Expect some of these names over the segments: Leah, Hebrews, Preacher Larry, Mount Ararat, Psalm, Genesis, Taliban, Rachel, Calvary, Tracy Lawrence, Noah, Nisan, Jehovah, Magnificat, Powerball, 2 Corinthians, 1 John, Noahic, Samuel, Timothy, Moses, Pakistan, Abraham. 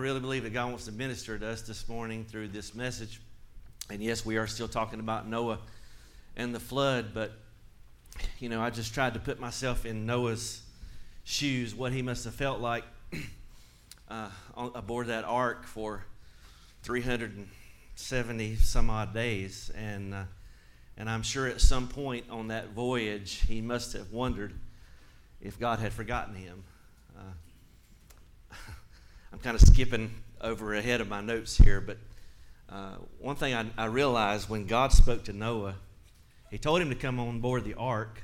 I really believe that God wants to minister to us this morning through this message. And yes, we are still talking about Noah and the flood, but, you know, I just tried to put myself in Noah's shoes, what he must have felt like aboard that ark for 370 some odd days. And I'm sure at some point on that voyage, he must have wondered if God had forgotten him. I'm kind of skipping over ahead of my notes here, but one thing I realized when God spoke to Noah, he told him to come on board the ark,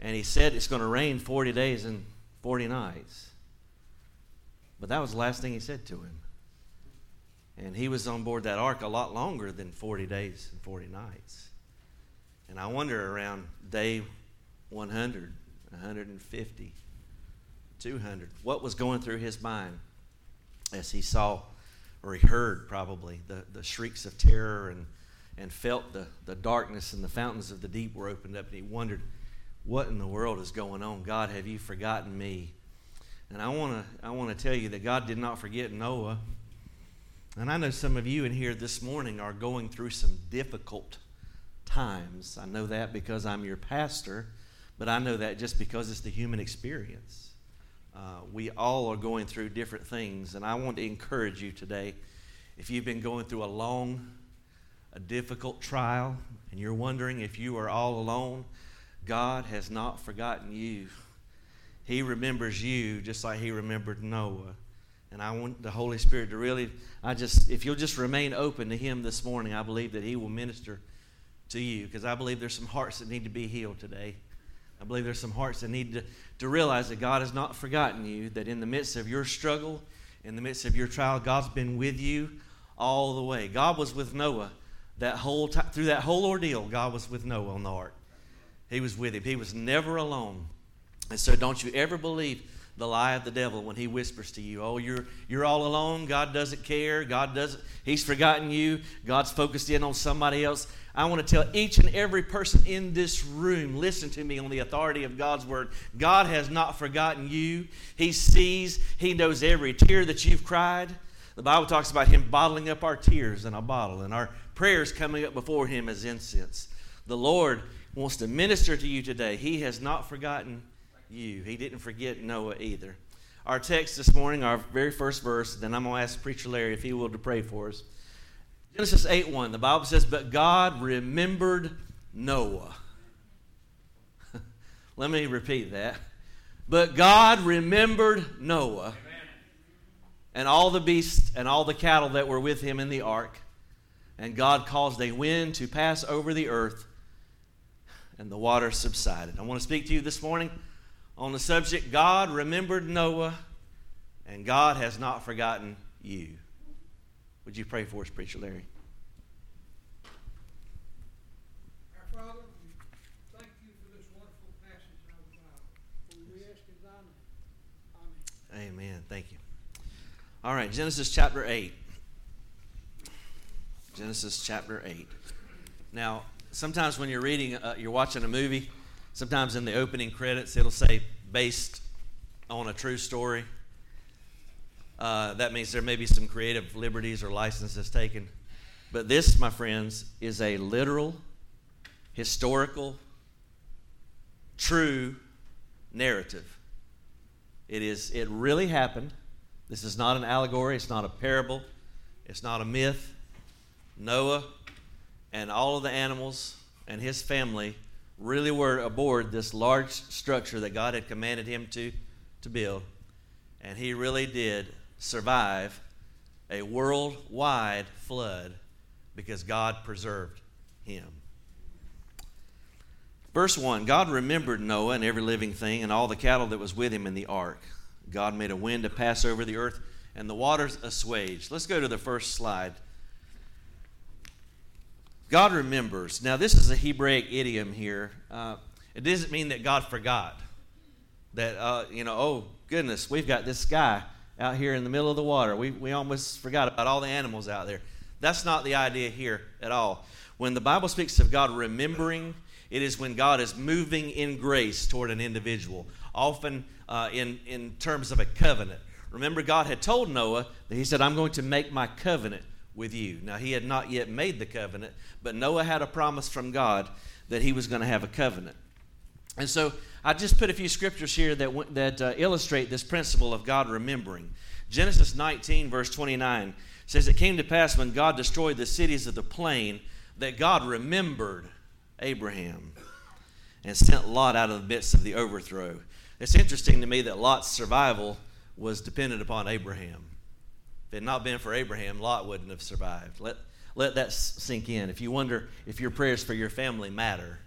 and he said it's going to rain 40 days and 40 nights. But that was the last thing he said to him. And he was on board that ark a lot longer than 40 days and 40 nights. And I wonder around day 100, 150, 200, what was going through his mind as he saw or he heard probably the shrieks of terror and felt the darkness, and the fountains of the deep were opened up, and he wondered, what in the world is going on? God, have you forgotten me? And I want to tell you that God did not forget Noah. And I know some of you in here this morning are going through some difficult times. I know that because I'm your pastor, but I know that just because it's the human experience. We all are going through different things, and I want to encourage you today, if you've been going through a difficult trial, and you're wondering if you are all alone, God has not forgotten you. He remembers you just like he remembered Noah. And I want the Holy Spirit to really, if you'll just remain open to him this morning, I believe that he will minister to you, because I believe there's some hearts that need to be healed today. I believe there's some hearts that need to realize that God has not forgotten you, that in the midst of your struggle, in the midst of your trial, God's been with you all the way. God was with Noah that whole time, through that whole ordeal. God was with Noah on the ark. He was with him. He was never alone. And so don't you ever believe the lie of the devil when he whispers to you, oh, you're all alone, God doesn't care, He's forgotten you, God's focused in on somebody else. I want to tell each and every person in this room, listen to me on the authority of God's word. God has not forgotten you. He sees, he knows every tear that you've cried. The Bible talks about him bottling up our tears in a bottle, and our prayers coming up before him as incense. The Lord wants to minister to you today. He has not forgotten you. He didn't forget Noah either. Our text this morning, our very first verse, then I'm going to ask Preacher Larry if he will to pray for us. Genesis 8:1, the Bible says, but God remembered Noah. Let me repeat that. But God remembered Noah. Amen. And all the beasts and all the cattle that were with him in the ark. And God caused a wind to pass over the earth, and the water subsided. I want to speak to you this morning on the subject, God remembered Noah, and God has not forgotten you. Would you pray for us, Preacher Larry? Our Father, we thank you for this wonderful passage of the Bible. We ask in thy name. Amen. Amen. Thank you. All right, Genesis chapter 8. Genesis chapter 8. Now, sometimes when you're reading, you're watching a movie, sometimes in the opening credits, it'll say, based on a true story. That means there may be some creative liberties or licenses taken. But this, my friends, is a literal, historical, true narrative. It really happened. This is not an allegory. It's not a parable. It's not a myth. Noah and all of the animals and his family really were aboard this large structure that God had commanded him to build. And he really did survive a worldwide flood because God preserved him. Verse 1, God remembered Noah and every living thing and all the cattle that was with him in the ark. God made a wind to pass over the earth, and the waters assuaged. Let's go to the first slide. God remembers. Now, this is a Hebraic idiom here. It doesn't mean that God forgot. That, oh, goodness, we've got this guy out here in the middle of the water. We almost forgot about all the animals out there. That's not the idea here at all. When the Bible speaks of God remembering, it is when God is moving in grace toward an individual, often in terms of a covenant Remember, God had told Noah that he said, I'm going to make my covenant with you. Now, he had not yet made the covenant, but Noah had a promise from God that he was going to have a covenant. And so I just put a few scriptures here that illustrate this principle of God remembering. Genesis 19, verse 29 says, It came to pass when God destroyed the cities of the plain that God remembered Abraham and sent Lot out of the midst of the overthrow. It's interesting to me that Lot's survival was dependent upon Abraham. If it had not been for Abraham, Lot wouldn't have survived. Let that sink in. If you wonder if your prayers for your family matter,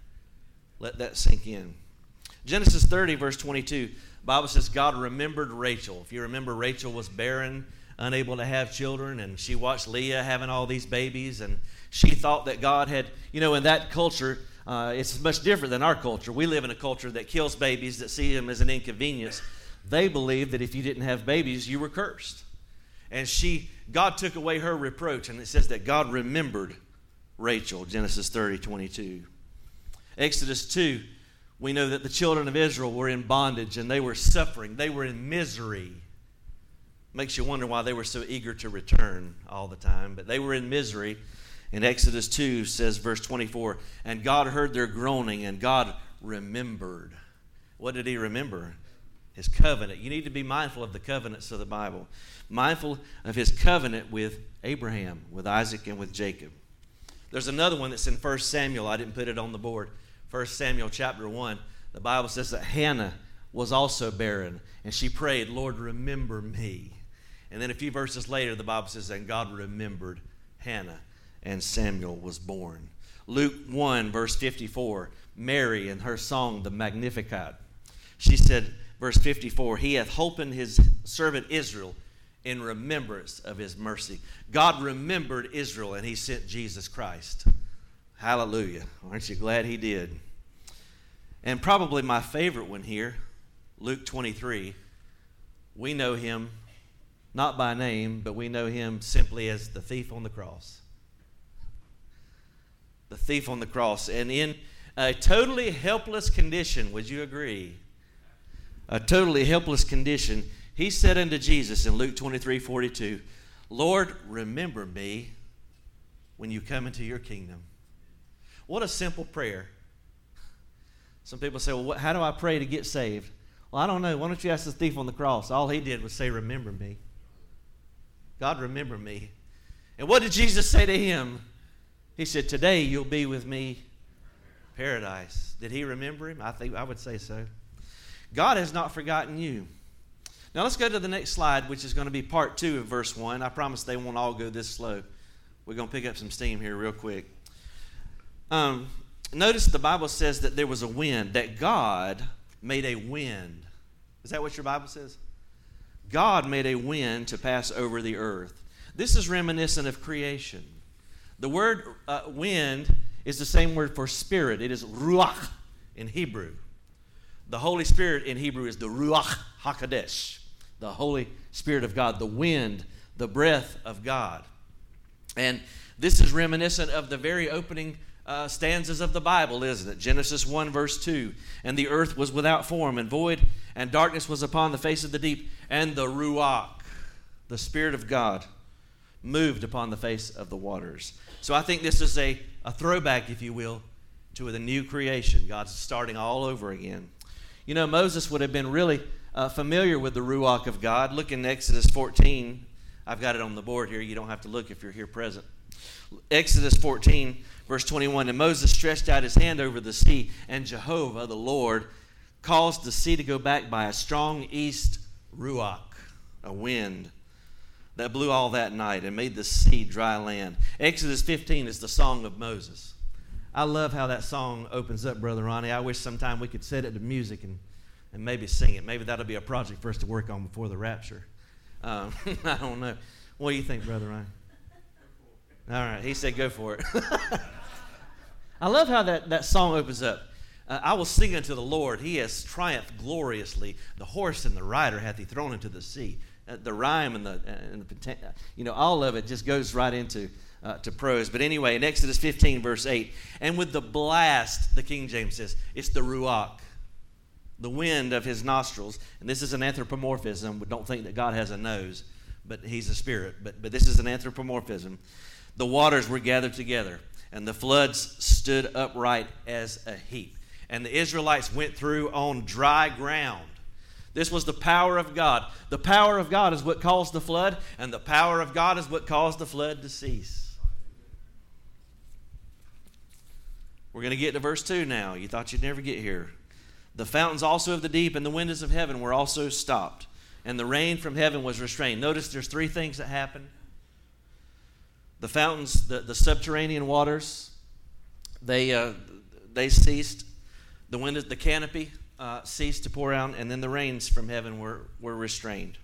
let that sink in. Genesis 30, verse 22, the Bible says God remembered Rachel. If you remember, Rachel was barren, unable to have children, and she watched Leah having all these babies, and she thought that God had, in that culture, it's much different than our culture. We live in a culture that kills babies, that see them as an inconvenience. They believed that if you didn't have babies, you were cursed. And God took away her reproach, and it says that God remembered Rachel, Genesis 30, 22. Exodus 2, we know that the children of Israel were in bondage, and they were suffering. They were in misery. Makes you wonder why they were so eager to return all the time. But they were in misery. And Exodus 2 says, verse 24, And God heard their groaning, and God remembered. What did he remember? His covenant. You need to be mindful of the covenants of the Bible. Mindful of his covenant with Abraham, with Isaac, and with Jacob. There's another one that's in 1 Samuel. I didn't put it on the board. 1 Samuel chapter 1. The Bible says that Hannah was also barren, and she prayed, Lord, remember me. And then a few verses later, the Bible says, And God remembered Hannah, and Samuel was born. Luke 1, verse 54, Mary in her song, the Magnificat. She said, verse 54, He hath holpen his servant Israel in remembrance of his mercy. God remembered Israel, and he sent Jesus Christ. Hallelujah. Aren't you glad he did? And probably my favorite one here, Luke 23. We know him not by name, but we know him simply as the thief on the cross. The thief on the cross. And in a totally helpless condition, would you agree? A totally helpless condition, he said unto Jesus in Luke 23, 42, Lord, remember me when you come into your kingdom. What a simple prayer. Some people say, well, how do I pray to get saved? Well, I don't know. Why don't you ask the thief on the cross? All he did was say, remember me. God, remember me. And what did Jesus say to him? He said, today you'll be with me in paradise. Did he remember him? I think I would say so. God has not forgotten you. Now let's go to the next slide, which is going to be part 2 of verse 1. I promise they won't all go this slow. We're going to pick up some steam here real quick. Notice the Bible says that there was a wind, that God made a wind. Is that what your Bible says? God made a wind to pass over the earth. This is reminiscent of creation. The word wind is the same word for spirit. It is ruach in Hebrew. The Holy Spirit in Hebrew is the Ruach Hakodesh, the Holy Spirit of God, the wind, the breath of God. And this is reminiscent of the very opening stanzas of the Bible, isn't it? Genesis 1, verse 2, And the earth was without form and void, and darkness was upon the face of the deep, and the Ruach, the Spirit of God, moved upon the face of the waters. So I think this is a throwback, if you will, to the new creation. God's starting all over again. You know, Moses would have been really familiar with the Ruach of God. Look in Exodus 14. I've got it on the board here. You don't have to look if you're here present. Exodus 14, verse 21, And Moses stretched out his hand over the sea, and Jehovah, the Lord, caused the sea to go back by a strong east Ruach, a wind that blew all that night and made the sea dry land. Exodus 15 is the song of Moses. I love how that song opens up, Brother Ronnie. I wish sometime we could set it to music and maybe sing it. Maybe that'll be a project for us to work on before the rapture. I don't know. What do you think, Brother Ronnie? All right, he said go for it. I love how that song opens up. I will sing unto the Lord. He has triumphed gloriously. The horse and the rider hath he thrown into the sea. The rhyme and the all of it just goes right into to prose. But anyway, in Exodus 15, verse 8, and with the blast, the King James says, it's the Ruach, the wind of his nostrils. And this is an anthropomorphism. We don't think that God has a nose, but he's a spirit. But this is an anthropomorphism. The waters were gathered together, and the floods stood upright as a heap. And the Israelites went through on dry ground. This was the power of God. The power of God is what caused the flood, and the power of God is what caused the flood to cease. We're going to get to verse 2 now. You thought you'd never get here. The fountains also of the deep and the windows of heaven were also stopped, and the rain from heaven was restrained. Notice there's three things that happen. The fountains, the subterranean waters, they ceased. The windows, the canopy ceased to pour out, and then the rains from heaven were restrained.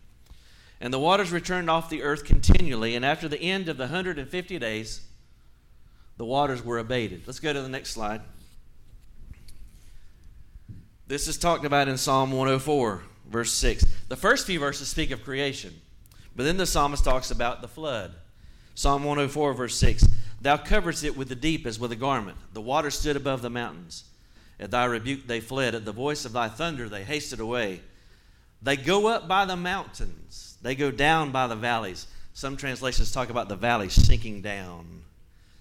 And the waters returned off the earth continually, and after the end of the 150 days, the waters were abated. Let's go to the next slide. This is talked about in Psalm 104, verse 6. The first few verses speak of creation, but then the psalmist talks about the flood. Psalm 104, verse 6. Thou coverest it with the deep as with a garment. The water stood above the mountains. At thy rebuke they fled. At the voice of thy thunder they hasted away. They go up by the mountains. They go down by the valleys. Some translations talk about the valleys sinking down.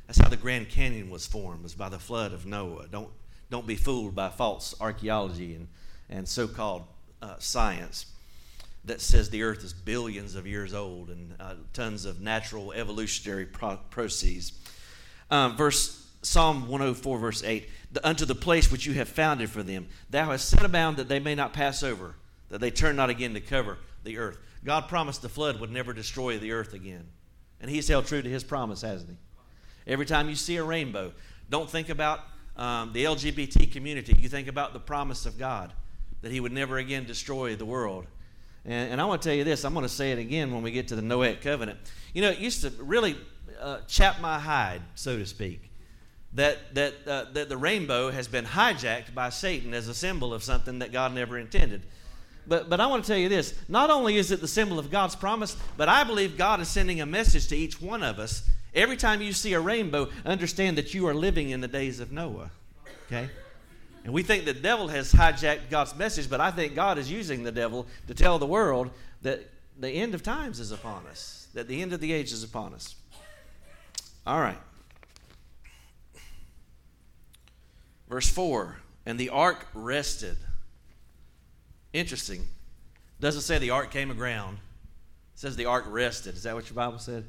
That's how the Grand Canyon was formed, was by the flood of Noah. Don't be fooled by false archaeology and so-called science that says the earth is billions of years old and tons of natural evolutionary processes. Psalm 104, verse 8, unto the place which you have founded for them. Thou hast set a bound that they may not pass over, that they turn not again to cover the earth. God promised the flood would never destroy the earth again. And he's held true to his promise, hasn't he? Every time you see a rainbow, don't think about the LGBT community. You think about the promise of God, that he would never again destroy the world. And I want to tell you this. I'm going to say it again when we get to the Noahic covenant. You know, it used to really chap my hide, so to speak, that the rainbow has been hijacked by Satan as a symbol of something that God never intended. But I want to tell you this. Not only is it the symbol of God's promise, but I believe God is sending a message to each one of us. Every time you see a rainbow, understand that you are living in the days of Noah. Okay? And we think the devil has hijacked God's message, but I think God is using the devil to tell the world that the end of times is upon us, that the end of the age is upon us. All right. Verse 4, and the ark rested. Interesting. It doesn't say the ark came aground. It says the ark rested. Is that what your Bible said?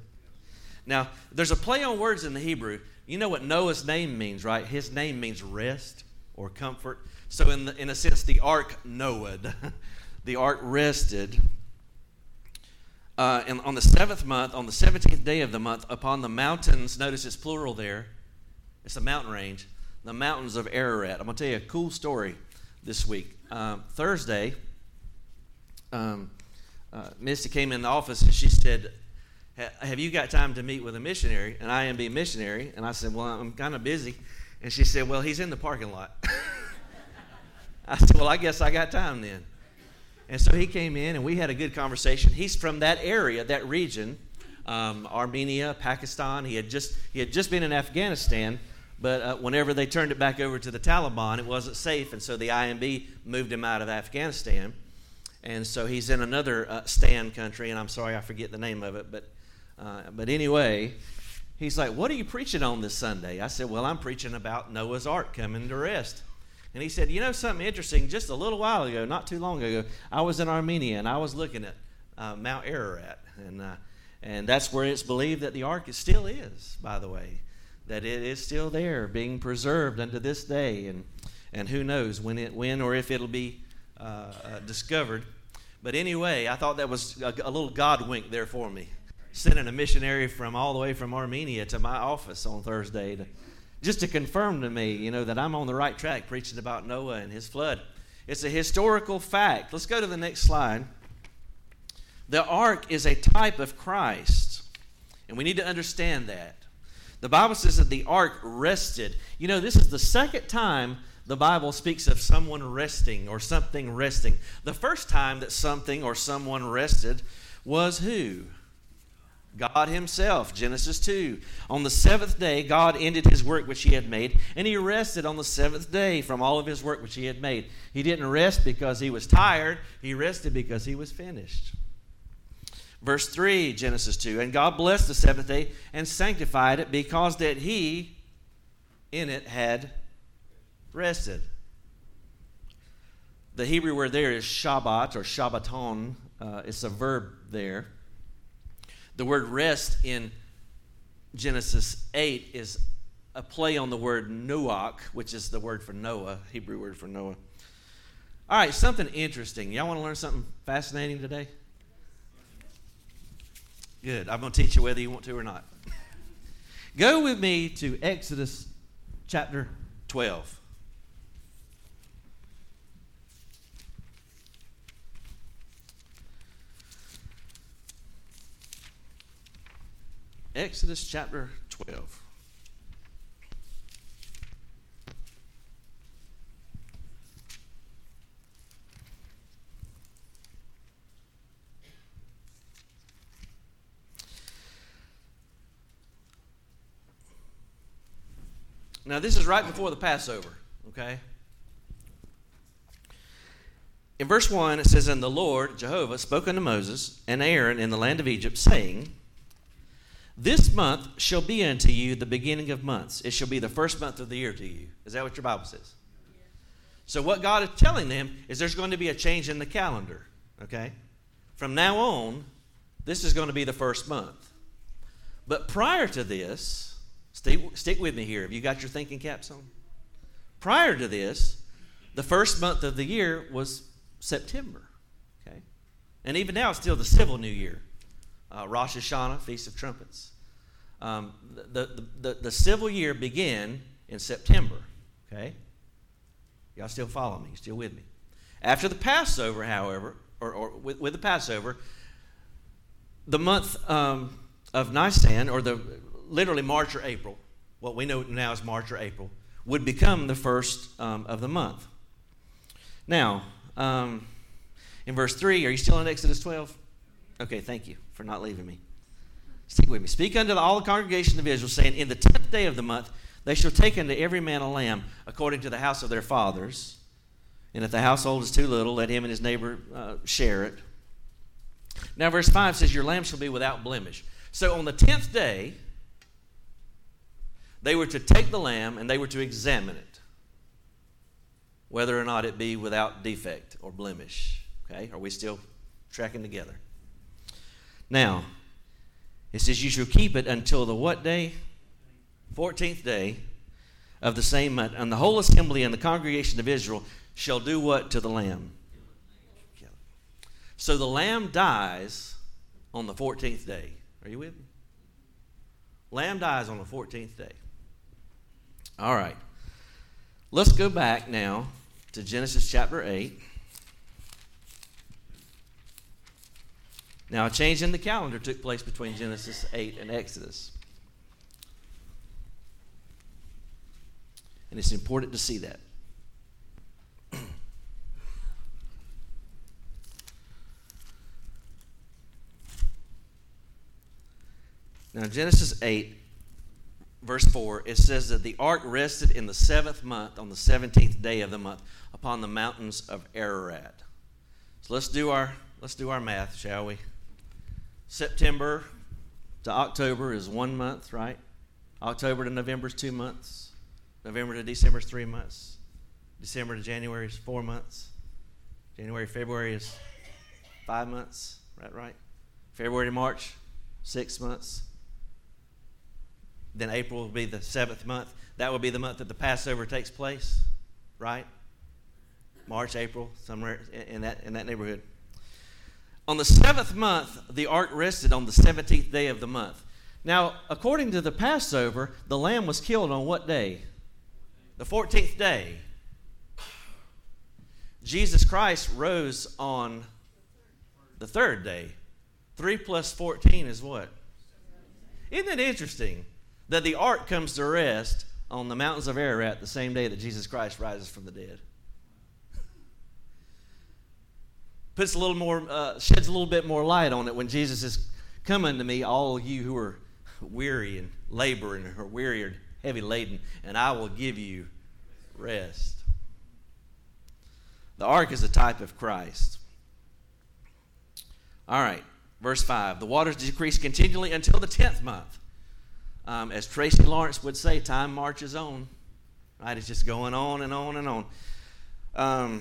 Now, there's a play on words in the Hebrew. You know what Noah's name means, right? His name means rest or comfort. So in a sense, the ark Noahed. The ark rested. And on the seventh month, on the 17th day of the month, upon the mountains, notice it's plural there. It's a mountain range. The mountains of Ararat. I'm going to tell you a cool story this week. Thursday, Misty came in the office and she said, have you got time to meet with a missionary, an IMB missionary? And I said, well, I'm kind of busy. And she said, well, he's in the parking lot. I said, well, I guess I got time then. And so he came in and we had a good conversation. He's from that area, that region, Armenia, Pakistan. He had just been in Afghanistan. But whenever they turned it back over to the Taliban, it wasn't safe, and so the IMB moved him out of Afghanistan. And so he's in another Stan country, and I'm sorry I forget the name of it. But anyway, he's like, what are you preaching on this Sunday? I said, well, I'm preaching about Noah's Ark coming to rest. And he said, you know something interesting? Just a little while ago, not too long ago, I was in Armenia, and I was looking at Mount Ararat. And that's where it's believed that the Ark still is, by the way. That it is still there, being preserved unto this day, and who knows when or if it'll be discovered. But anyway, I thought that was a little God wink there for me, sending a missionary from all the way from Armenia to my office on Thursday, just to confirm to me, you know, that I'm on the right track preaching about Noah and his flood. It's a historical fact. Let's go to the next slide. The ark is a type of Christ, and we need to understand that. The Bible says that the ark rested. You know, this is the second time the Bible speaks of someone resting or something resting. The first time that something or someone rested was who? God himself, Genesis 2. On the seventh day, God ended his work which he had made, and he rested on the seventh day from all of his work which he had made. He didn't rest because he was tired. He rested because he was finished. Verse 3, Genesis 2. And God blessed the seventh day and sanctified it, because that he in it had rested. The Hebrew word there is Shabbat or Shabbaton. It's a verb there. The word rest in Genesis 8 is a play on the word Noach, which is the word for Noah, Hebrew word for Noah. All right, something interesting. Y'all want to learn something fascinating today? Good. I'm going to teach you whether you want to or not. Go with me to Exodus chapter 12. Exodus chapter 12. Now, this is right before the Passover, okay? In verse 1, it says, And the Lord, Jehovah, spoke unto Moses and Aaron in the land of Egypt, saying, This month shall be unto you the beginning of months. It shall be the first month of the year to you. Is that what your Bible says? Yeah. So what God is telling them is there's going to be a change in the calendar, okay? From now on, this is going to be the first month. But prior to this, stick with me here. Have you got your thinking caps on? Prior to this, the first month of the year was September, okay? And even now, it's still the civil new year. Rosh Hashanah, Feast of Trumpets. The civil year began in September, okay? Y'all still follow me? Still with me? After the Passover, however, or with the Passover, the month of Nisan, or literally March or April, what we know now as March or April, would become the first of the month. Now, in verse 3, are you still in Exodus 12? Okay, thank you for not leaving me. Stick with me. Speak unto all the congregation of Israel, saying, In the 10th day of the month they shall take unto every man a lamb according to the house of their fathers. And if the household is too little, let him and his neighbor share it. Now verse 5 says, Your lamb shall be without blemish. So on the 10th day, they were to take the lamb and they were to examine it, whether or not it be without defect or blemish. Okay, are we still tracking together? Now, it says, You shall keep it until the what day? 14th day of the same month. And the whole assembly and the congregation of Israel shall do what to the lamb? Kill it. So the lamb dies on the 14th day. Are you with me? Lamb dies on the 14th day. All right. Let's go back now to Genesis chapter 8. Now, a change in the calendar took place between Genesis 8 and Exodus. And it's important to see that. Now, Genesis 8, verse 4, it says that the ark rested in the seventh month on the 17th day of the month upon the mountains of Ararat. So let's do our math, shall we? September to October is 1 month, right? October to November is 2 months. November to December is 3 months. December to January is 4 months. January, February is 5 months, right? February to March, 6 months. Then April will be the seventh month. That will be the month that the Passover takes place, right? March, April, somewhere in that neighborhood. On the seventh month, the ark rested on the 17th day of the month. Now, according to the Passover, the lamb was killed on what day? The 14th day. Jesus Christ rose on the third day. 3 plus 14 is what? Isn't it interesting that the ark comes to rest on the mountains of Ararat the same day that Jesus Christ rises from the dead? Puts a little more, sheds a little bit more light on it when Jesus is Come unto me, all you who are weary and laboring, or weary and heavy laden, and I will give you rest. The ark is a type of Christ. All right, verse 5. The waters decreased continually until the 10th month. As Tracy Lawrence would say, time marches on. Right? It's just going on and on and on.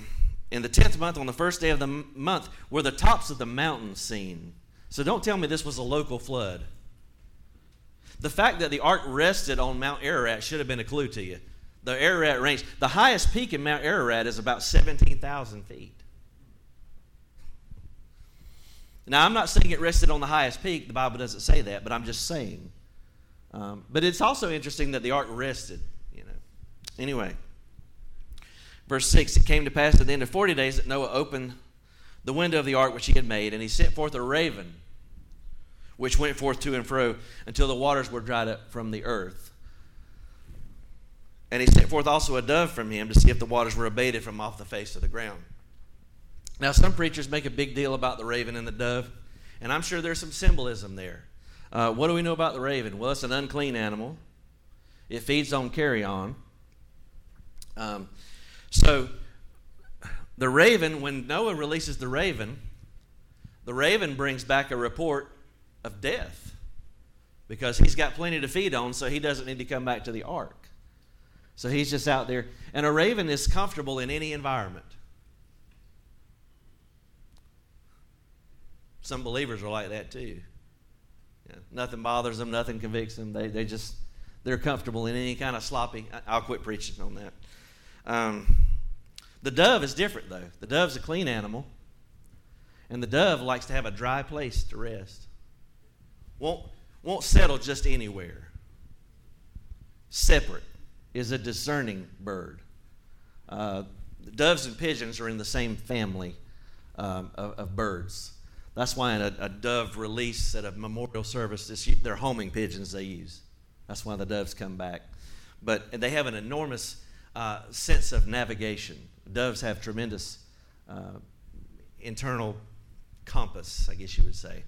In the 10th month, on the first day of the month, were the tops of the mountains seen. So don't tell me this was a local flood. The fact that the ark rested on Mount Ararat should have been a clue to you. The Ararat range, the highest peak in Mount Ararat is about 17,000 feet. Now, I'm not saying it rested on the highest peak. The Bible doesn't say that, but I'm just saying. But it's also interesting that the ark rested, you know. Anyway, verse 6, it came to pass at the end of 40 days that Noah opened the window of the ark which he had made, and he sent forth a raven, which went forth to and fro until the waters were dried up from the earth. And he sent forth also a dove from him to see if the waters were abated from off the face of the ground. Now, some preachers make a big deal about the raven and the dove, and I'm sure there's some symbolism there. What do we know about the raven? Well, it's an unclean animal. It feeds on carrion. So the raven, when Noah releases the raven brings back a report of death because he's got plenty to feed on, so he doesn't need to come back to the ark. So he's just out there. And a raven is comfortable in any environment. Some believers are like that too. Yeah, nothing bothers them, nothing convicts them. They're comfortable in any kind of sloppy. I'll quit preaching on that. The dove is different though. The dove's a clean animal. And the dove likes to have a dry place to rest. Won't settle just anywhere. Separate. Is a discerning bird. Doves and pigeons are in the same family of birds. That's why in a dove release at a memorial service, they're homing pigeons they use. That's why the doves come back. But they have an enormous sense of navigation. Doves have tremendous internal compass, I guess you would say,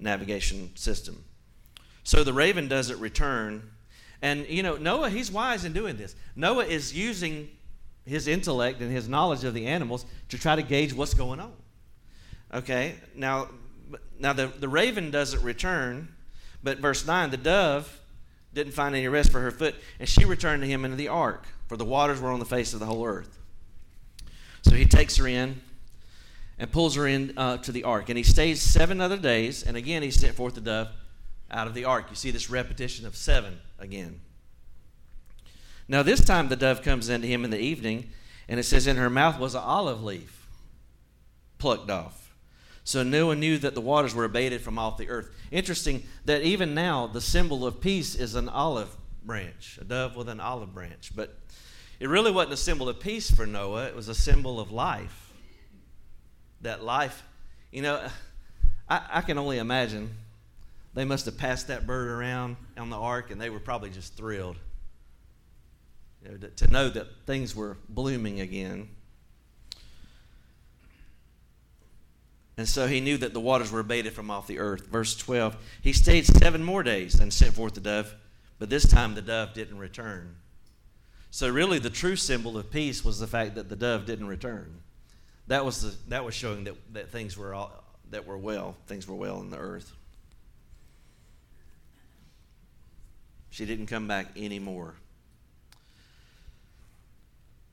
navigation system. So the raven doesn't return. And, you know, Noah, he's wise in doing this. Noah is using his intellect and his knowledge of the animals to try to gauge what's going on. Okay, now the raven doesn't return, but verse 9, the dove didn't find any rest for her foot, and she returned to him into the ark, for the waters were on the face of the whole earth. So he takes her in and pulls her in to the ark, and he stays 7 other days, and again he sent forth the dove out of the ark. You see this repetition of 7 again. Now this time the dove comes into him in the evening, and it says in her mouth was an olive leaf plucked off. So Noah knew that the waters were abated from off the earth. Interesting that even now the symbol of peace is an olive branch, a dove with an olive branch. But it really wasn't a symbol of peace for Noah. It was a symbol of life. That life, you know, I can only imagine. They must have passed that bird around on the ark, and they were probably just thrilled, you know, to know that things were blooming again. And so he knew that the waters were abated from off the earth. Verse 12, he stayed 7 more days and sent forth the dove, but this time the dove didn't return. So really the true symbol of peace was the fact that the dove didn't return. That was showing that things were well in the earth. She didn't come back anymore.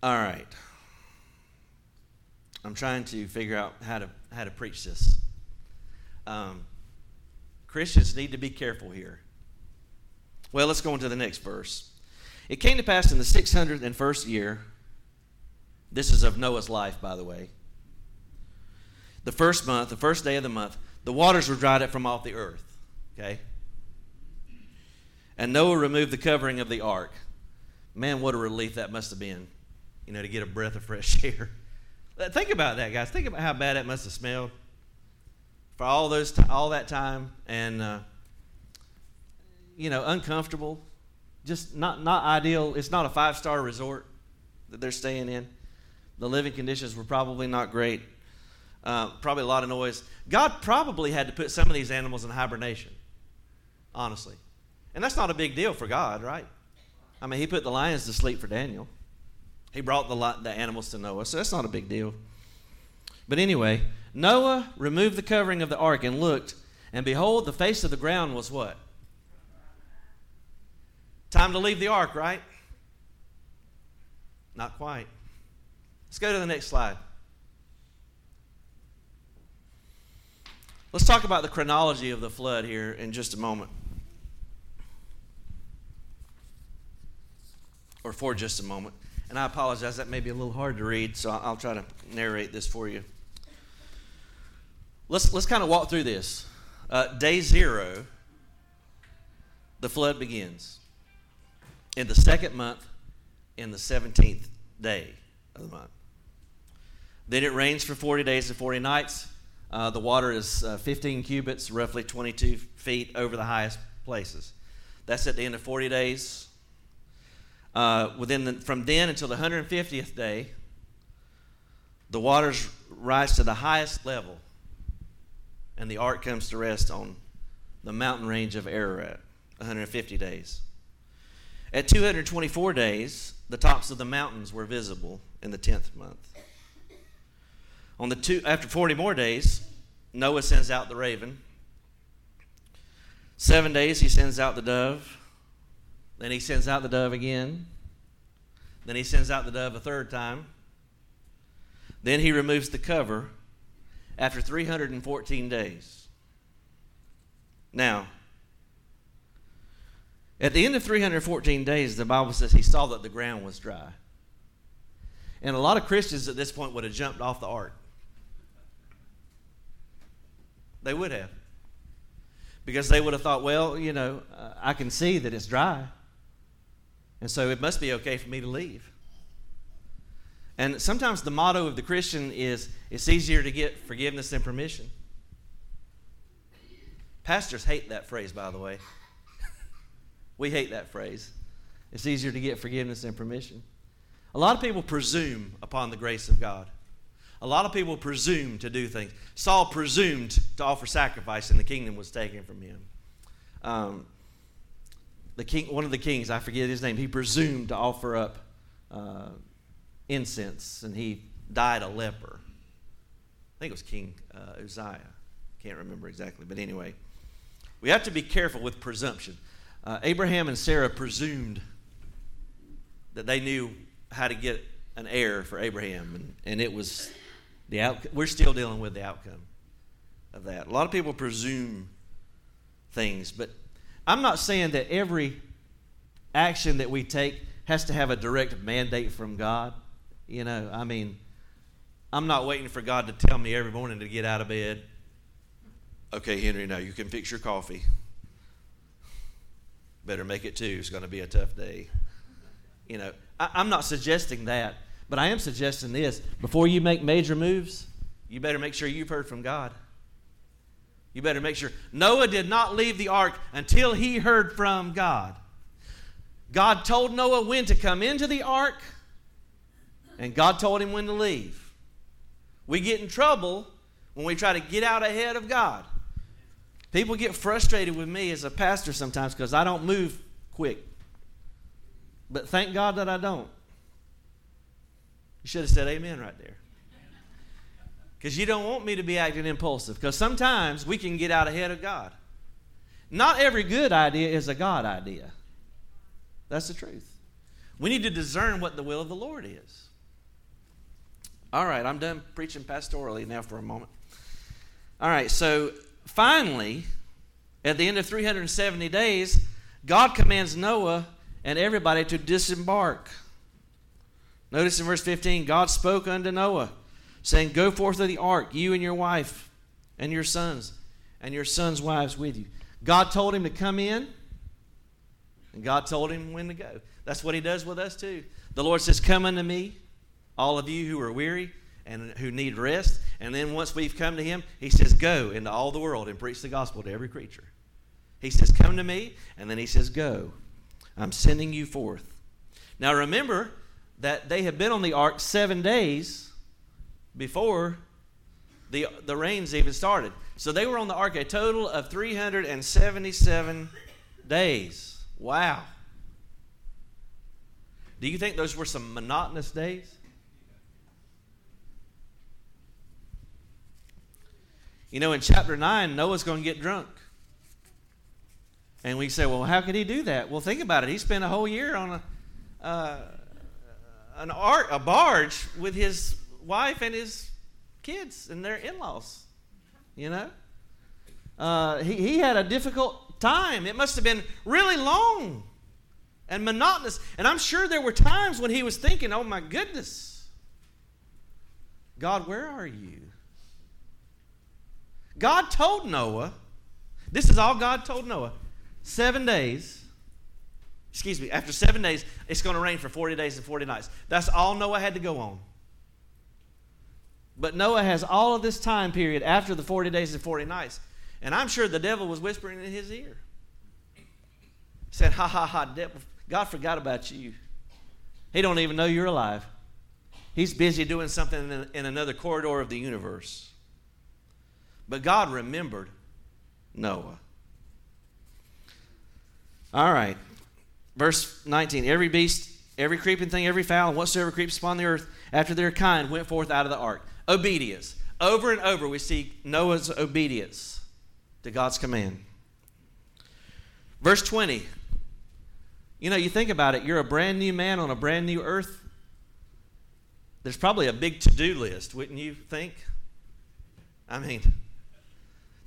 All right. I'm trying to figure out how to preach this. Christians need to be careful here. Well, let's go on to the next verse. It came to pass in the 601st year. This is of Noah's life, by the way. The first month, the first day of the month, the waters were dried up from off the earth. Okay? And Noah removed the covering of the ark. Man, what a relief that must have been, you know, to get a breath of fresh air. Think about that, guys. Think about how bad it must have smelled for all that time, and you know, uncomfortable, just not ideal. It's not a 5-star resort that they're staying in. The living conditions were probably not great. probably a lot of noise. God probably had to put some of these animals in hibernation, honestly. And that's not a big deal for God, right? I mean, he put the lions to sleep for Daniel. He brought the animals to Noah, so that's not a big deal. But anyway, Noah removed the covering of the ark and looked, and behold, the face of the ground was what? Time to leave the ark, right? Not quite. Let's go to the next slide. Let's talk about the chronology of the flood here in just a moment. Or for just a moment. And I apologize, that may be a little hard to read, so I'll try to narrate this for you. Let's kind of walk through this. Day zero, the flood begins. In the second month, in the 17th day of the month. Then it rains for 40 days and 40 nights. The water is 15 cubits, roughly 22 feet over the highest places. That's at the end of 40 days. From then until the 150th day, the waters rise to the highest level, and the ark comes to rest on the mountain range of Ararat, 150 days. At 224 days, the tops of the mountains were visible in the 10th month. After 40 more days, Noah sends out the raven. 7 days, he sends out the dove. Then he sends out the dove again. Then he sends out the dove a third time. Then he removes the cover after 314 days. Now, at the end of 314 days, the Bible says he saw that the ground was dry. And a lot of Christians at this point would have jumped off the ark. They would have. Because they would have thought, well, you know, I can see that it's dry. And so it must be okay for me to leave. And sometimes the motto of the Christian is, it's easier to get forgiveness than permission. Pastors hate that phrase, by the way. We hate that phrase. It's easier to get forgiveness than permission. A lot of people presume upon the grace of God. A lot of people presume to do things. Saul presumed to offer sacrifice, and the kingdom was taken from him. One of the kings, I forget his name, he presumed to offer up incense, and he died a leper. I think it was King Uzziah. Can't remember exactly, but anyway. We have to be careful with presumption. Abraham and Sarah presumed that they knew how to get an heir for Abraham, and it was... We're still dealing with the outcome of that. A lot of people presume things, but I'm not saying that every action that we take has to have a direct mandate from God. You know, I mean, I'm not waiting for God to tell me every morning to get out of bed. Okay, Henry, now you can fix your coffee. Better make it two. It's going to be a tough day. You know, I'm not suggesting that. But I am suggesting this. Before you make major moves, you better make sure you've heard from God. You better make sure. Noah did not leave the ark until he heard from God. God told Noah when to come into the ark, and God told him when to leave. We get in trouble when we try to get out ahead of God. People get frustrated with me as a pastor sometimes because I don't move quick. But thank God that I don't. You should have said amen right there. Because you don't want me to be acting impulsive. Because sometimes we can get out ahead of God. Not every good idea is a God idea. That's the truth. We need to discern what the will of the Lord is. All right, I'm done preaching pastorally now for a moment. All right, so finally, at the end of 370 days, God commands Noah and everybody to disembark. Notice in verse 15, God spoke unto Noah, saying, go forth of the ark, you and your wife and your sons' wives with you. God told him to come in, and God told him when to go. That's what he does with us too. The Lord says, come unto me, all of you who are weary and who need rest. And then once we've come to him, he says, go into all the world and preach the gospel to every creature. He says, come to me, and then he says, go. I'm sending you forth. Now remember that they had been on the ark 7 days before the rains even started. So they were on the ark a total of 377 days. Wow. Do you think those were some monotonous days? You know, in chapter 9, Noah's going to get drunk. And we say, well, how could he do that? Well, think about it. He spent a whole year on a barge with his wife and his kids and their in-laws, you know. He had a difficult time. It must have been really long and monotonous. And I'm sure there were times when he was thinking, oh, my goodness, God, where are you? God told Noah, this is all God told Noah, 7 days, after 7 days, it's going to rain for 40 days and 40 nights. That's all Noah had to go on. But Noah has all of this time period after the 40 days and 40 nights. And I'm sure the devil was whispering in his ear. He said, ha, ha, ha, devil, God forgot about you. He don't even know you're alive. He's busy doing something in another corridor of the universe. But God remembered Noah. All right. Verse 19, every beast, every creeping thing, every fowl, and whatsoever creeps upon the earth after their kind went forth out of the ark. Obedience. Over and over we see Noah's obedience to God's command. Verse 20. You know, you think about it. You're a brand new man on a brand new earth. There's probably a big to-do list, wouldn't you think? I mean,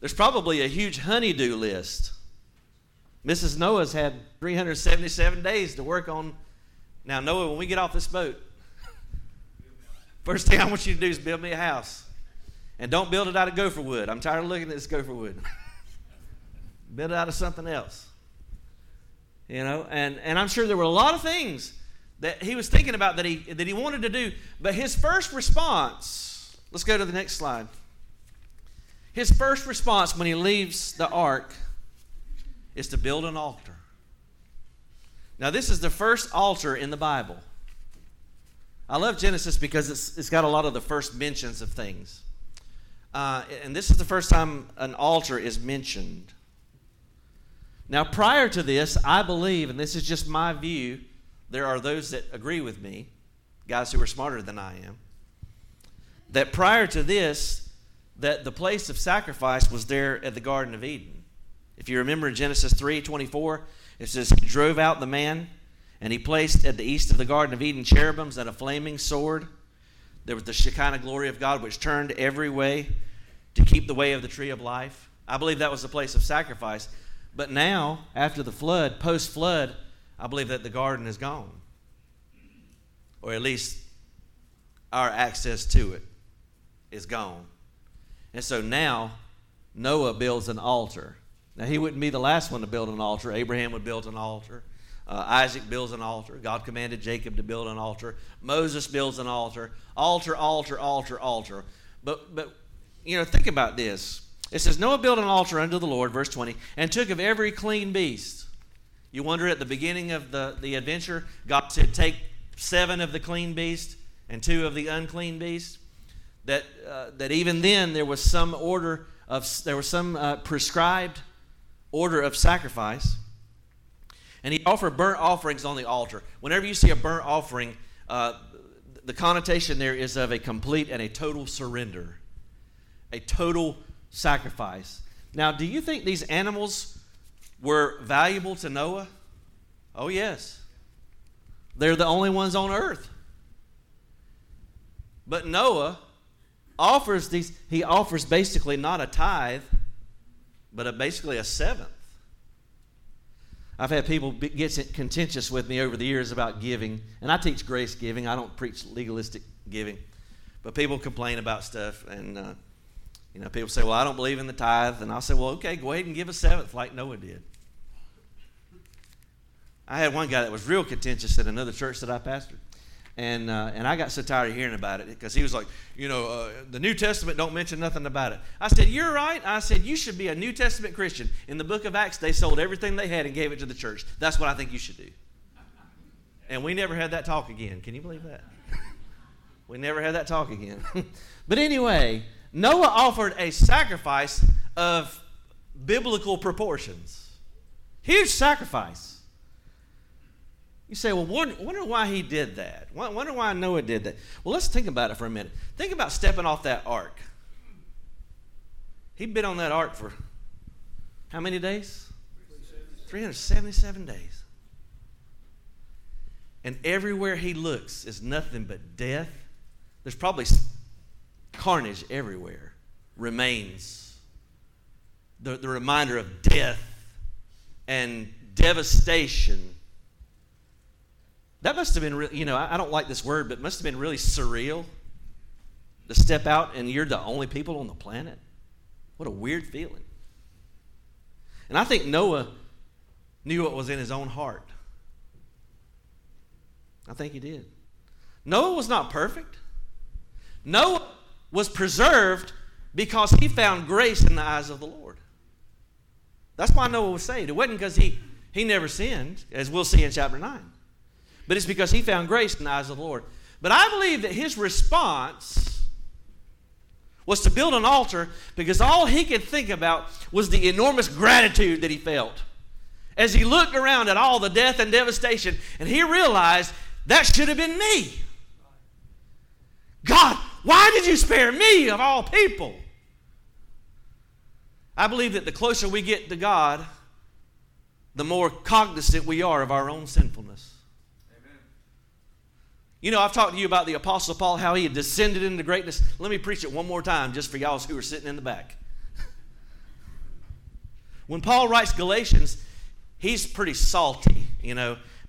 there's probably a huge honey-do list. Mrs. Noah's had 377 days to work on. Now, Noah, when we get off this boat, first thing I want you to do is build me a house. And don't build it out of gopher wood. I'm tired of looking at this gopher wood. Build it out of something else. You know, and I'm sure there were a lot of things that he was thinking about that he wanted to do. But his first response, let's go to the next slide. His first response when he leaves the ark is to build an altar. Now, this is the first altar in the Bible. I love Genesis because it's got a lot of the first mentions of things. And this is the first time an altar is mentioned. Now, prior to this, I believe, and this is just my view, there are those that agree with me, guys who are smarter than I am, that prior to this, that the place of sacrifice was there at the Garden of Eden. If you remember Genesis 3:24, it says, he drove out the man, and he placed at the east of the Garden of Eden cherubims and a flaming sword. There was the Shekinah glory of God, which turned every way to keep the way of the tree of life. I believe that was the place of sacrifice. But now, after the flood, post-flood, I believe that the garden is gone, or at least our access to it is gone. And so now Noah builds an altar. Now, he wouldn't be the last one to build an altar. Abraham would build an altar. Isaac builds an altar. God commanded Jacob to build an altar. Moses builds an altar. Altar, altar, altar, altar. But you know, think about this. It says, Noah built an altar unto the Lord, verse 20, and took of every clean beast. You wonder at the beginning of the adventure, God said, take 7 of the clean beasts and 2 of the unclean beasts. That even then there was some order of, there was some prescribed order of sacrifice, and he offered burnt offerings on the altar. Whenever you see a burnt offering, the connotation there is of a complete and a total surrender, a total sacrifice. Now, do you think these animals were valuable to Noah? Oh, yes. They're the only ones on earth. But Noah offers these, he offers basically not a tithe, but basically a seventh. I've had people get contentious with me over the years about giving, and I teach grace giving. I don't preach legalistic giving, but people complain about stuff, and you know, people say, "Well, I don't believe in the tithe," and I'll say, "Well, okay, go ahead and give a seventh like Noah did." I had one guy that was real contentious at another church that I pastored, and I got so tired of hearing about it because he was like, you know, the New Testament don't mention nothing about it. I said, you're right. I said, you should be a New Testament Christian. In the book of Acts, they sold everything they had and gave it to the church. That's what I think you should do. And we never had that talk again. Can you believe that? We never had that talk again. But anyway, Noah offered a sacrifice of biblical proportions. Huge sacrifice. You say, well, wonder why he did that. Wonder why Noah did that. Well, let's think about it for a minute. Think about stepping off that ark. He'd been on that ark for how many days? 377 days. And everywhere he looks is nothing but death. There's probably carnage everywhere. Remains. The reminder of death and devastation. That must have been, I don't like this word, but must have been really surreal to step out and you're the only people on the planet. What a weird feeling. And I think Noah knew what was in his own heart. I think he did. Noah was not perfect. Noah was preserved because he found grace in the eyes of the Lord. That's why Noah was saved. It wasn't because he never sinned, as we'll see in chapter 9. But it's because he found grace in the eyes of the Lord. But I believe that his response was to build an altar because all he could think about was the enormous gratitude that he felt as he looked around at all the death and devastation, and he realized that should have been me. God, why did you spare me of all people? I believe that the closer we get to God, the more cognizant we are of our own sinfulness. I've talked to you about the Apostle Paul, how he had descended into greatness. Let me preach it one more time just for y'all who are sitting in the back. When Paul writes Galatians, he's pretty salty,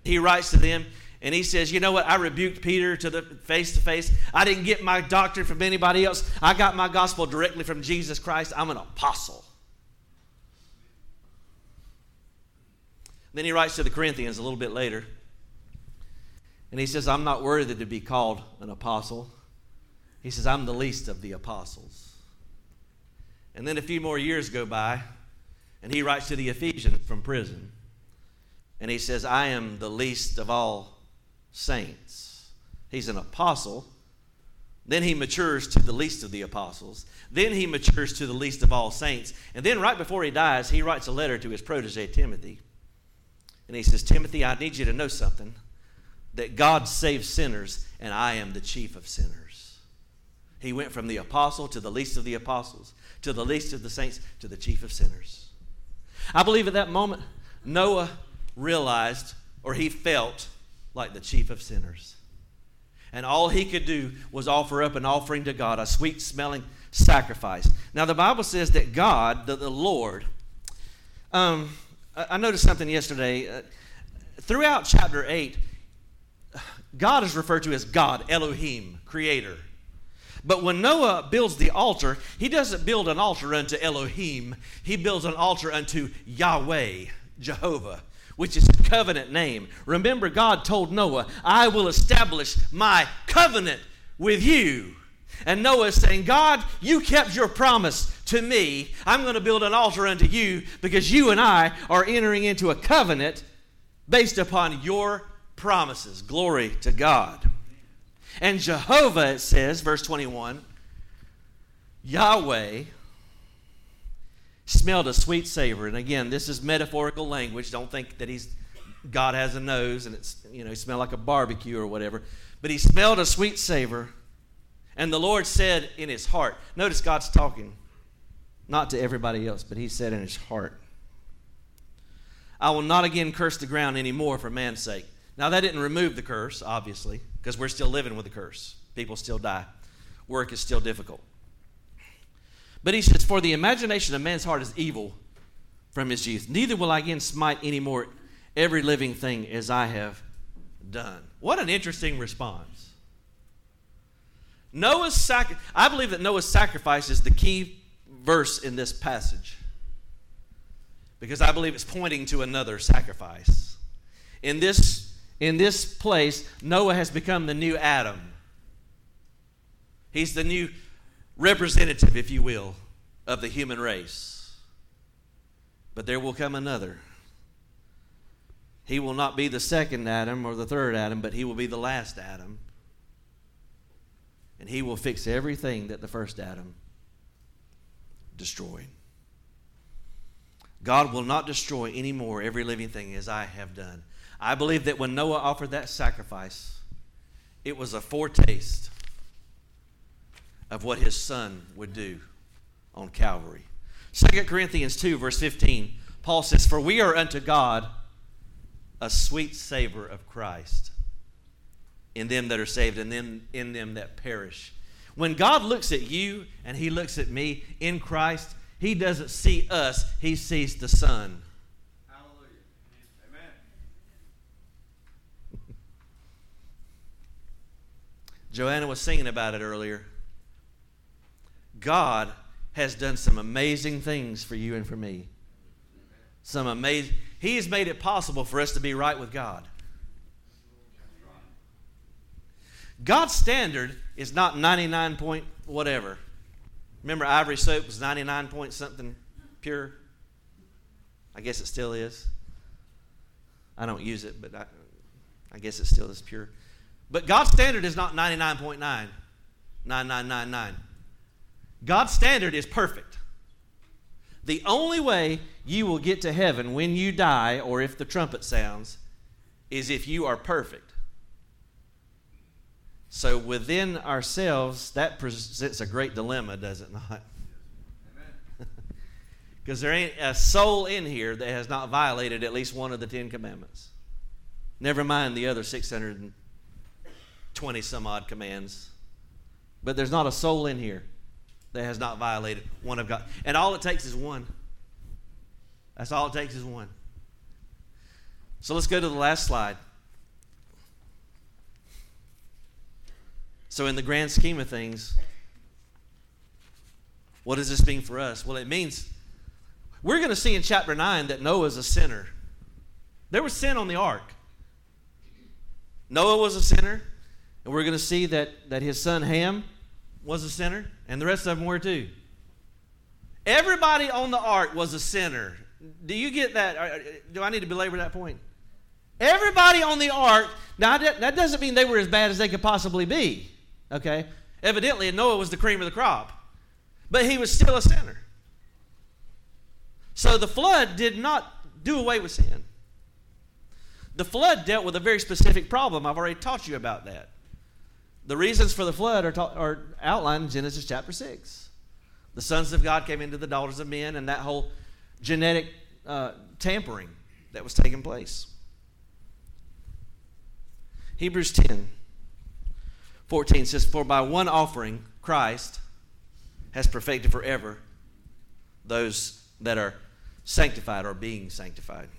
He writes to them, and he says, you know what? I rebuked Peter face to face. I didn't get my doctrine from anybody else. I got my gospel directly from Jesus Christ. I'm an apostle. Then he writes to the Corinthians a little bit later. And he says, I'm not worthy to be called an apostle. He says, I'm the least of the apostles. And then a few more years go by, and he writes to the Ephesians from prison. And he says, I am the least of all saints. He's an apostle. Then he matures to the least of the apostles. Then he matures to the least of all saints. And then right before he dies, he writes a letter to his protege, Timothy. And he says, Timothy, I need you to know something. That God saves sinners, and I am the chief of sinners. He went from the apostle to the least of the apostles, to the least of the saints, to the chief of sinners. I believe at that moment, Noah realized, or he felt, like the chief of sinners. And all he could do was offer up an offering to God, a sweet-smelling sacrifice. Now, the Bible says that God, the Lord, I noticed something yesterday. Throughout chapter 8, God is referred to as God, Elohim, creator. But when Noah builds the altar, he doesn't build an altar unto Elohim. He builds an altar unto Yahweh, Jehovah, which is his covenant name. Remember, God told Noah, I will establish my covenant with you. And Noah is saying, God, you kept your promise to me. I'm going to build an altar unto you because you and I are entering into a covenant based upon your promises. Glory to God. And Jehovah, it says, verse 21, Yahweh smelled a sweet savor. And again, this is metaphorical language. Don't think that God has a nose and it's, he smelled like a barbecue or whatever. But he smelled a sweet savor. And the Lord said in his heart, notice God's talking, not to everybody else, but he said in his heart, I will not again curse the ground anymore for man's sake. Now, that didn't remove the curse, obviously, because we're still living with the curse. People still die. Work is still difficult. But he says, for the imagination of man's heart is evil from his youth. Neither will I again smite any more every living thing as I have done. What an interesting response. I believe that Noah's sacrifice is the key verse in this passage, because I believe it's pointing to another sacrifice. In this place, Noah has become the new Adam. He's the new representative, if you will, of the human race. But there will come another. He will not be the second Adam or the third Adam, but he will be the last Adam. And he will fix everything that the first Adam destroyed. God will not destroy anymore every living thing as I have done. I believe that when Noah offered that sacrifice, it was a foretaste of what his son would do on Calvary. 2 Corinthians 2, verse 15, Paul says, "For we are unto God a sweet savor of Christ in them that are saved and in them that perish." When God looks at you and he looks at me in Christ, he doesn't see us, he sees the Son. Hallelujah. Amen. Joanna was singing about it earlier. God has done some amazing things for you and for me. Some amazing. He has made it possible for us to be right with God. God's standard is not 99 point whatever. Remember, ivory soap was 99 point something pure? I guess it still is. I don't use it, but I guess it still is pure. But God's standard is not 99.9, 9999. God's standard is perfect. The only way you will get to heaven when you die or if the trumpet sounds is if you are perfect. So within ourselves, that presents a great dilemma, does it not? Because there ain't a soul in here that has not violated at least one of the 10 commandments. Never mind the other 620 some odd commands. But there's not a soul in here that has not violated one of God. And all it takes is one. That's all it takes is one. So let's go to the last slide. So in the grand scheme of things, what does this mean for us? Well, it means we're going to see in chapter 9 that Noah's a sinner. There was sin on the ark. Noah was a sinner, and we're going to see that his son Ham was a sinner, and the rest of them were too. Everybody on the ark was a sinner. Do you get that? Do I need to belabor that point? Everybody on the ark, now that doesn't mean they were as bad as they could possibly be. Okay, evidently Noah was the cream of the crop, but he was still a sinner. So the flood did not do away with sin. The flood dealt with a very specific problem. I've already taught you about that. The reasons for the flood are outlined in Genesis chapter 6. The sons of God came into the daughters of men, and that whole genetic tampering that was taking place. Hebrews 10:14 says, "For by one offering, Christ has perfected forever those that are sanctified or being sanctified."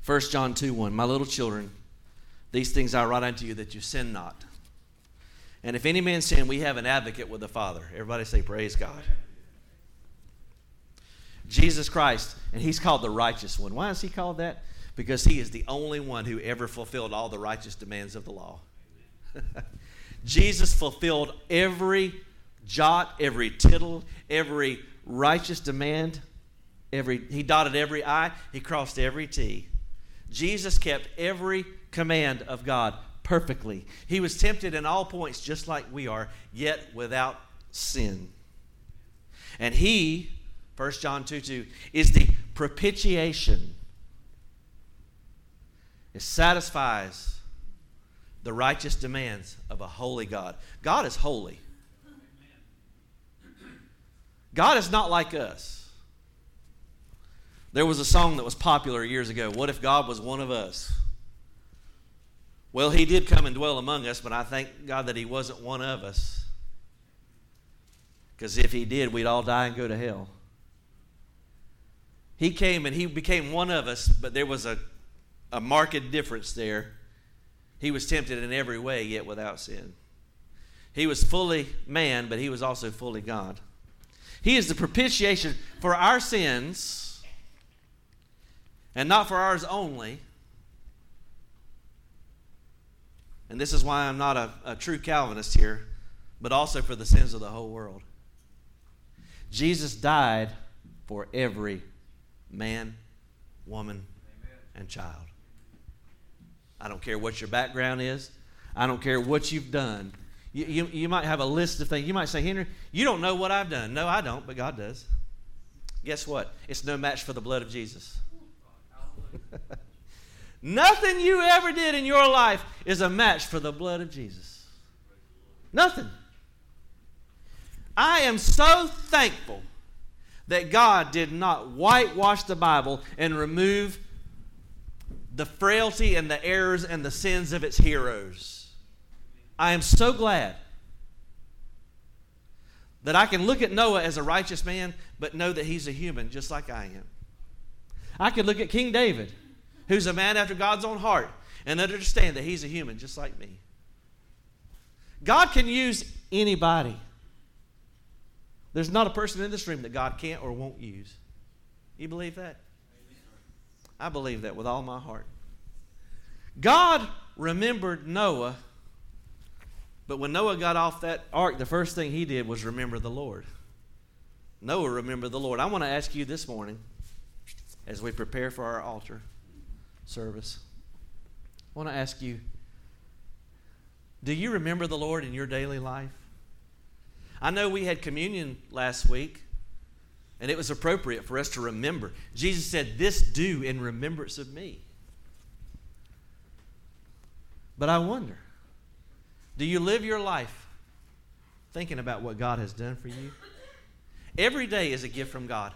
1 John 2:1, "My little children, these things I write unto you that you sin not. And if any man sin, we have an advocate with the Father." Everybody say, praise God. Jesus Christ, and he's called the righteous one. Why is he called that? Because he is the only one who ever fulfilled all the righteous demands of the law. Jesus fulfilled every jot, every tittle, every righteous demand. He dotted every I. He crossed every T. Jesus kept every command of God perfectly. He was tempted in all points just like we are, yet without sin. And he, 1 John 2:2, is the propitiation. It satisfies the righteous demands of a holy God. God is holy. God is not like us. There was a song that was popular years ago, "What if God was one of us?" Well, he did come and dwell among us, but I thank God that he wasn't one of us. Because if he did, we'd all die and go to hell. He came and he became one of us, but there was a marked difference there. He was tempted in every way, yet without sin. He was fully man, but he was also fully God. He is the propitiation for our sins, and not for ours only. And this is why I'm not a true Calvinist here, but also for the sins of the whole world. Jesus died for every man, woman, and child. I don't care what your background is. I don't care what you've done. You might have a list of things. You might say, Henry, you don't know what I've done. No, I don't, but God does. Guess what? It's no match for the blood of Jesus. Nothing you ever did in your life is a match for the blood of Jesus. Nothing. I am so thankful that God did not whitewash the Bible and remove the frailty and the errors and the sins of its heroes. I am so glad that I can look at Noah as a righteous man, but know that he's a human just like I am. I could look at King David, who's a man after God's own heart, and understand that he's a human just like me. God can use anybody. There's not a person in this room that God can't or won't use. You believe that? I believe that with all my heart. God remembered Noah, but when Noah got off that ark, the first thing he did was remember the Lord. Noah remembered the Lord. I want to ask you this morning, as we prepare for our altar service, I want to ask you, do you remember the Lord in your daily life? I know we had communion last week, and it was appropriate for us to remember. Jesus said, "This do in remembrance of me." But I wonder, do you live your life thinking about what God has done for you? Every day is a gift from God.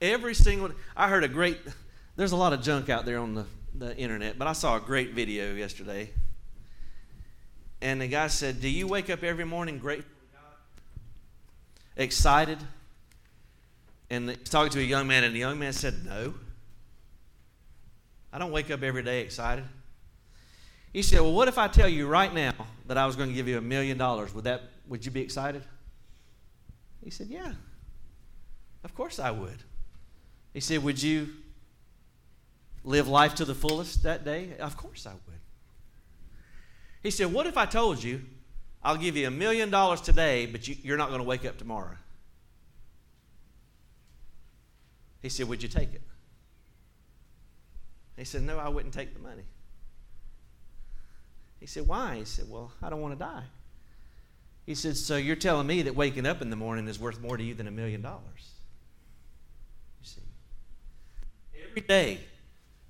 Every single day. I heard a great, there's a lot of junk out there on the internet, but I saw a great video yesterday. And the guy said, do you wake up every morning grateful to God? Excited? And he's talking to a young man, and the young man said, no. I don't wake up every day excited. He said, well, what if I tell you right now that I was going to give you $1 million? Would you be excited? He said, yeah. Of course I would. He said, would you live life to the fullest that day? Of course I would. He said, what if I told you I'll give you $1 million today, but you're not going to wake up tomorrow? He said, would you take it? He said, no, I wouldn't take the money. He said, why? He said, well, I don't want to die. He said, so you're telling me that waking up in the morning is worth more to you than $1 million? You see,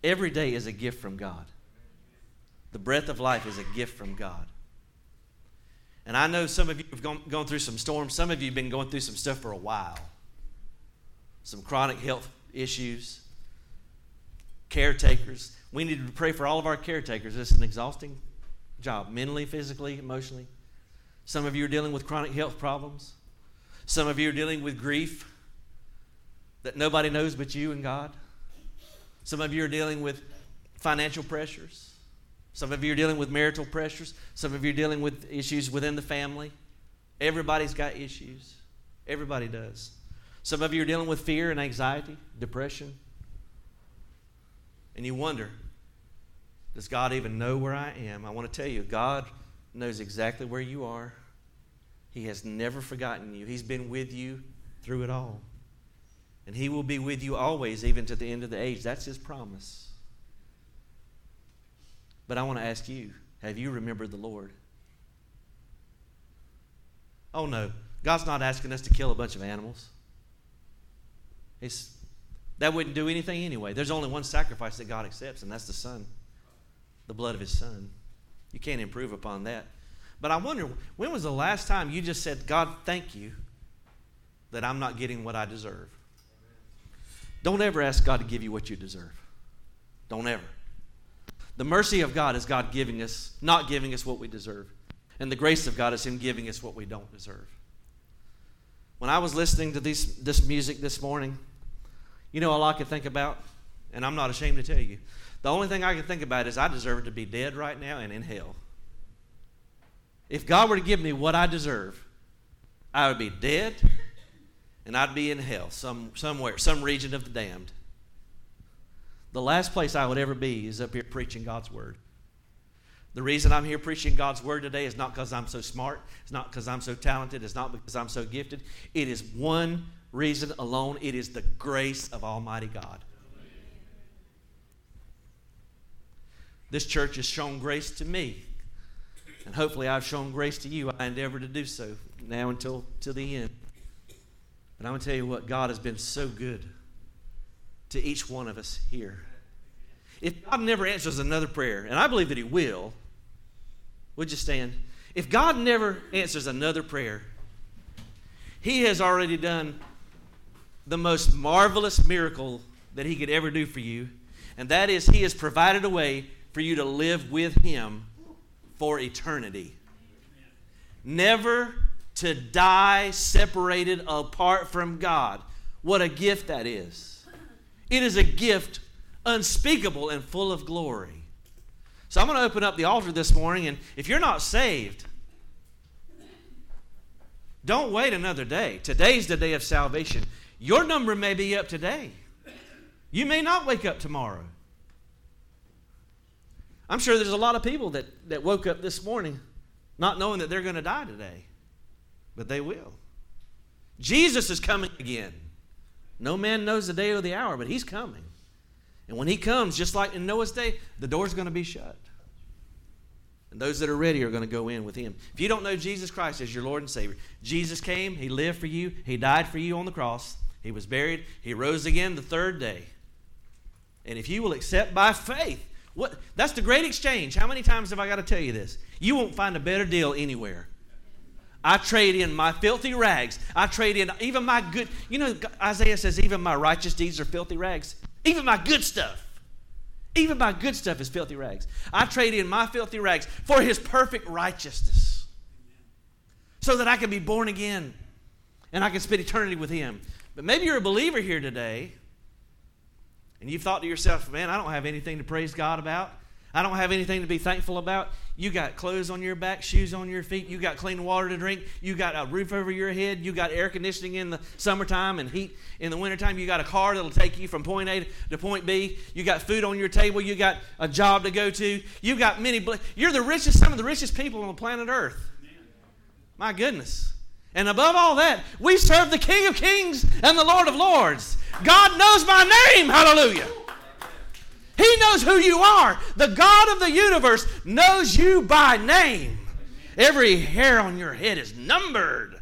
every day is a gift from God. The breath of life is a gift from God. And I know some of you have gone through some storms. Some of you have been going through some stuff for a while. Some chronic health issues. Caretakers. We need to pray for all of our caretakers. It's an exhausting job, mentally, physically, emotionally. Some of you are dealing with chronic health problems. Some of you are dealing with grief that nobody knows but you and God. Some of you are dealing with financial pressures. Some of you are dealing with marital pressures. Some of you are dealing with issues within the family. Everybody's got issues. Everybody does. Some of you are dealing with fear and anxiety, depression. And you wonder, does God even know where I am? I want to tell you, God knows exactly where you are. He has never forgotten you. He's been with you through it all. And He will be with you always, even to the end of the age. That's His promise. But I want to ask you, have you remembered the Lord? Oh no, God's not asking us to kill a bunch of animals. That wouldn't do anything anyway. There's only one sacrifice that God accepts, and that's the Son, the blood of His Son. You can't improve upon that. But I wonder, when was the last time you just said, God, thank you that I'm not getting what I deserve? Amen. Don't ever ask God to give you what you deserve. Don't ever. The mercy of God is God giving us, not giving us what we deserve. And the grace of God is Him giving us what we don't deserve. When I was listening to this music this morning, you know all I could think about? And I'm not ashamed to tell you. The only thing I could think about is I deserve to be dead right now and in hell. If God were to give me what I deserve, I would be dead and I'd be in hell somewhere, some region of the damned. The last place I would ever be is up here preaching God's word. The reason I'm here preaching God's word today is not because I'm so smart. It's not because I'm so talented. It's not because I'm so gifted. It is one reason alone. It is the grace of Almighty God. This church has shown grace to me. And hopefully I've shown grace to you. I endeavor to do so now until to the end. But I'm going to tell you what, God has been so good to each one of us here. If God never answers another prayer, and I believe that He will, would you stand? If God never answers another prayer, He has already done the most marvelous miracle that He could ever do for you, and that is He has provided a way for you to live with Him for eternity. Never to die separated apart from God. What a gift that is. It is a gift unspeakable and full of glory. So I'm going to open up the altar this morning, and if you're not saved, don't wait another day. Today's the day of salvation. Your number may be up today. You may not wake up tomorrow. I'm sure there's a lot of people that woke up this morning not knowing that they're going to die today, but they will. Jesus is coming again. No man knows the day or the hour, but He's coming. And when He comes, just like in Noah's day, the door's going to be shut. And those that are ready are going to go in with Him. If you don't know Jesus Christ as your Lord and Savior, Jesus came, He lived for you, He died for you on the cross, He was buried, He rose again the third day. And if you will accept by faith, that's the great exchange. How many times have I got to tell you this? You won't find a better deal anywhere. I trade in my filthy rags. I trade in even my good. You know, Isaiah says even my righteous deeds are filthy rags. Even my good stuff. Even my good stuff is filthy rags. I trade in my filthy rags for His perfect righteousness so that I can be born again and I can spend eternity with Him. But maybe you're a believer here today and you've thought to yourself, man, I don't have anything to praise God about. I don't have anything to be thankful about. You got clothes on your back, shoes on your feet. You got clean water to drink. You got a roof over your head. You got air conditioning in the summertime and heat in the wintertime. You got a car that'll take you from point A to point B. You got food on your table. You got a job to go to. You got many. You're the richest, some of the richest people on the planet Earth. My goodness. And above all that, we serve the King of Kings and the Lord of Lords. God knows my name. Hallelujah. He knows who you are. The God of the universe knows you by name. Every hair on your head is numbered.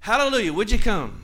Hallelujah. Would you come?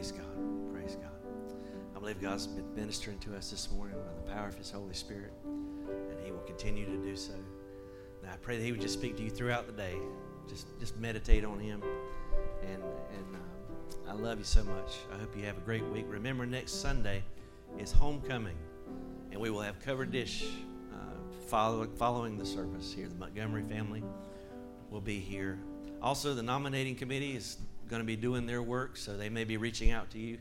Praise God. Praise God. I believe God's been ministering to us this morning by the power of His Holy Spirit, and He will continue to do so. Now, I pray that He would just speak to you throughout the day. Just meditate on Him. And I love you so much. I hope you have a great week. Remember, next Sunday is homecoming, and we will have covered dish following the service here. The Montgomery family will be here. Also, the nominating committee is going to be doing their work, so they may be reaching out to you.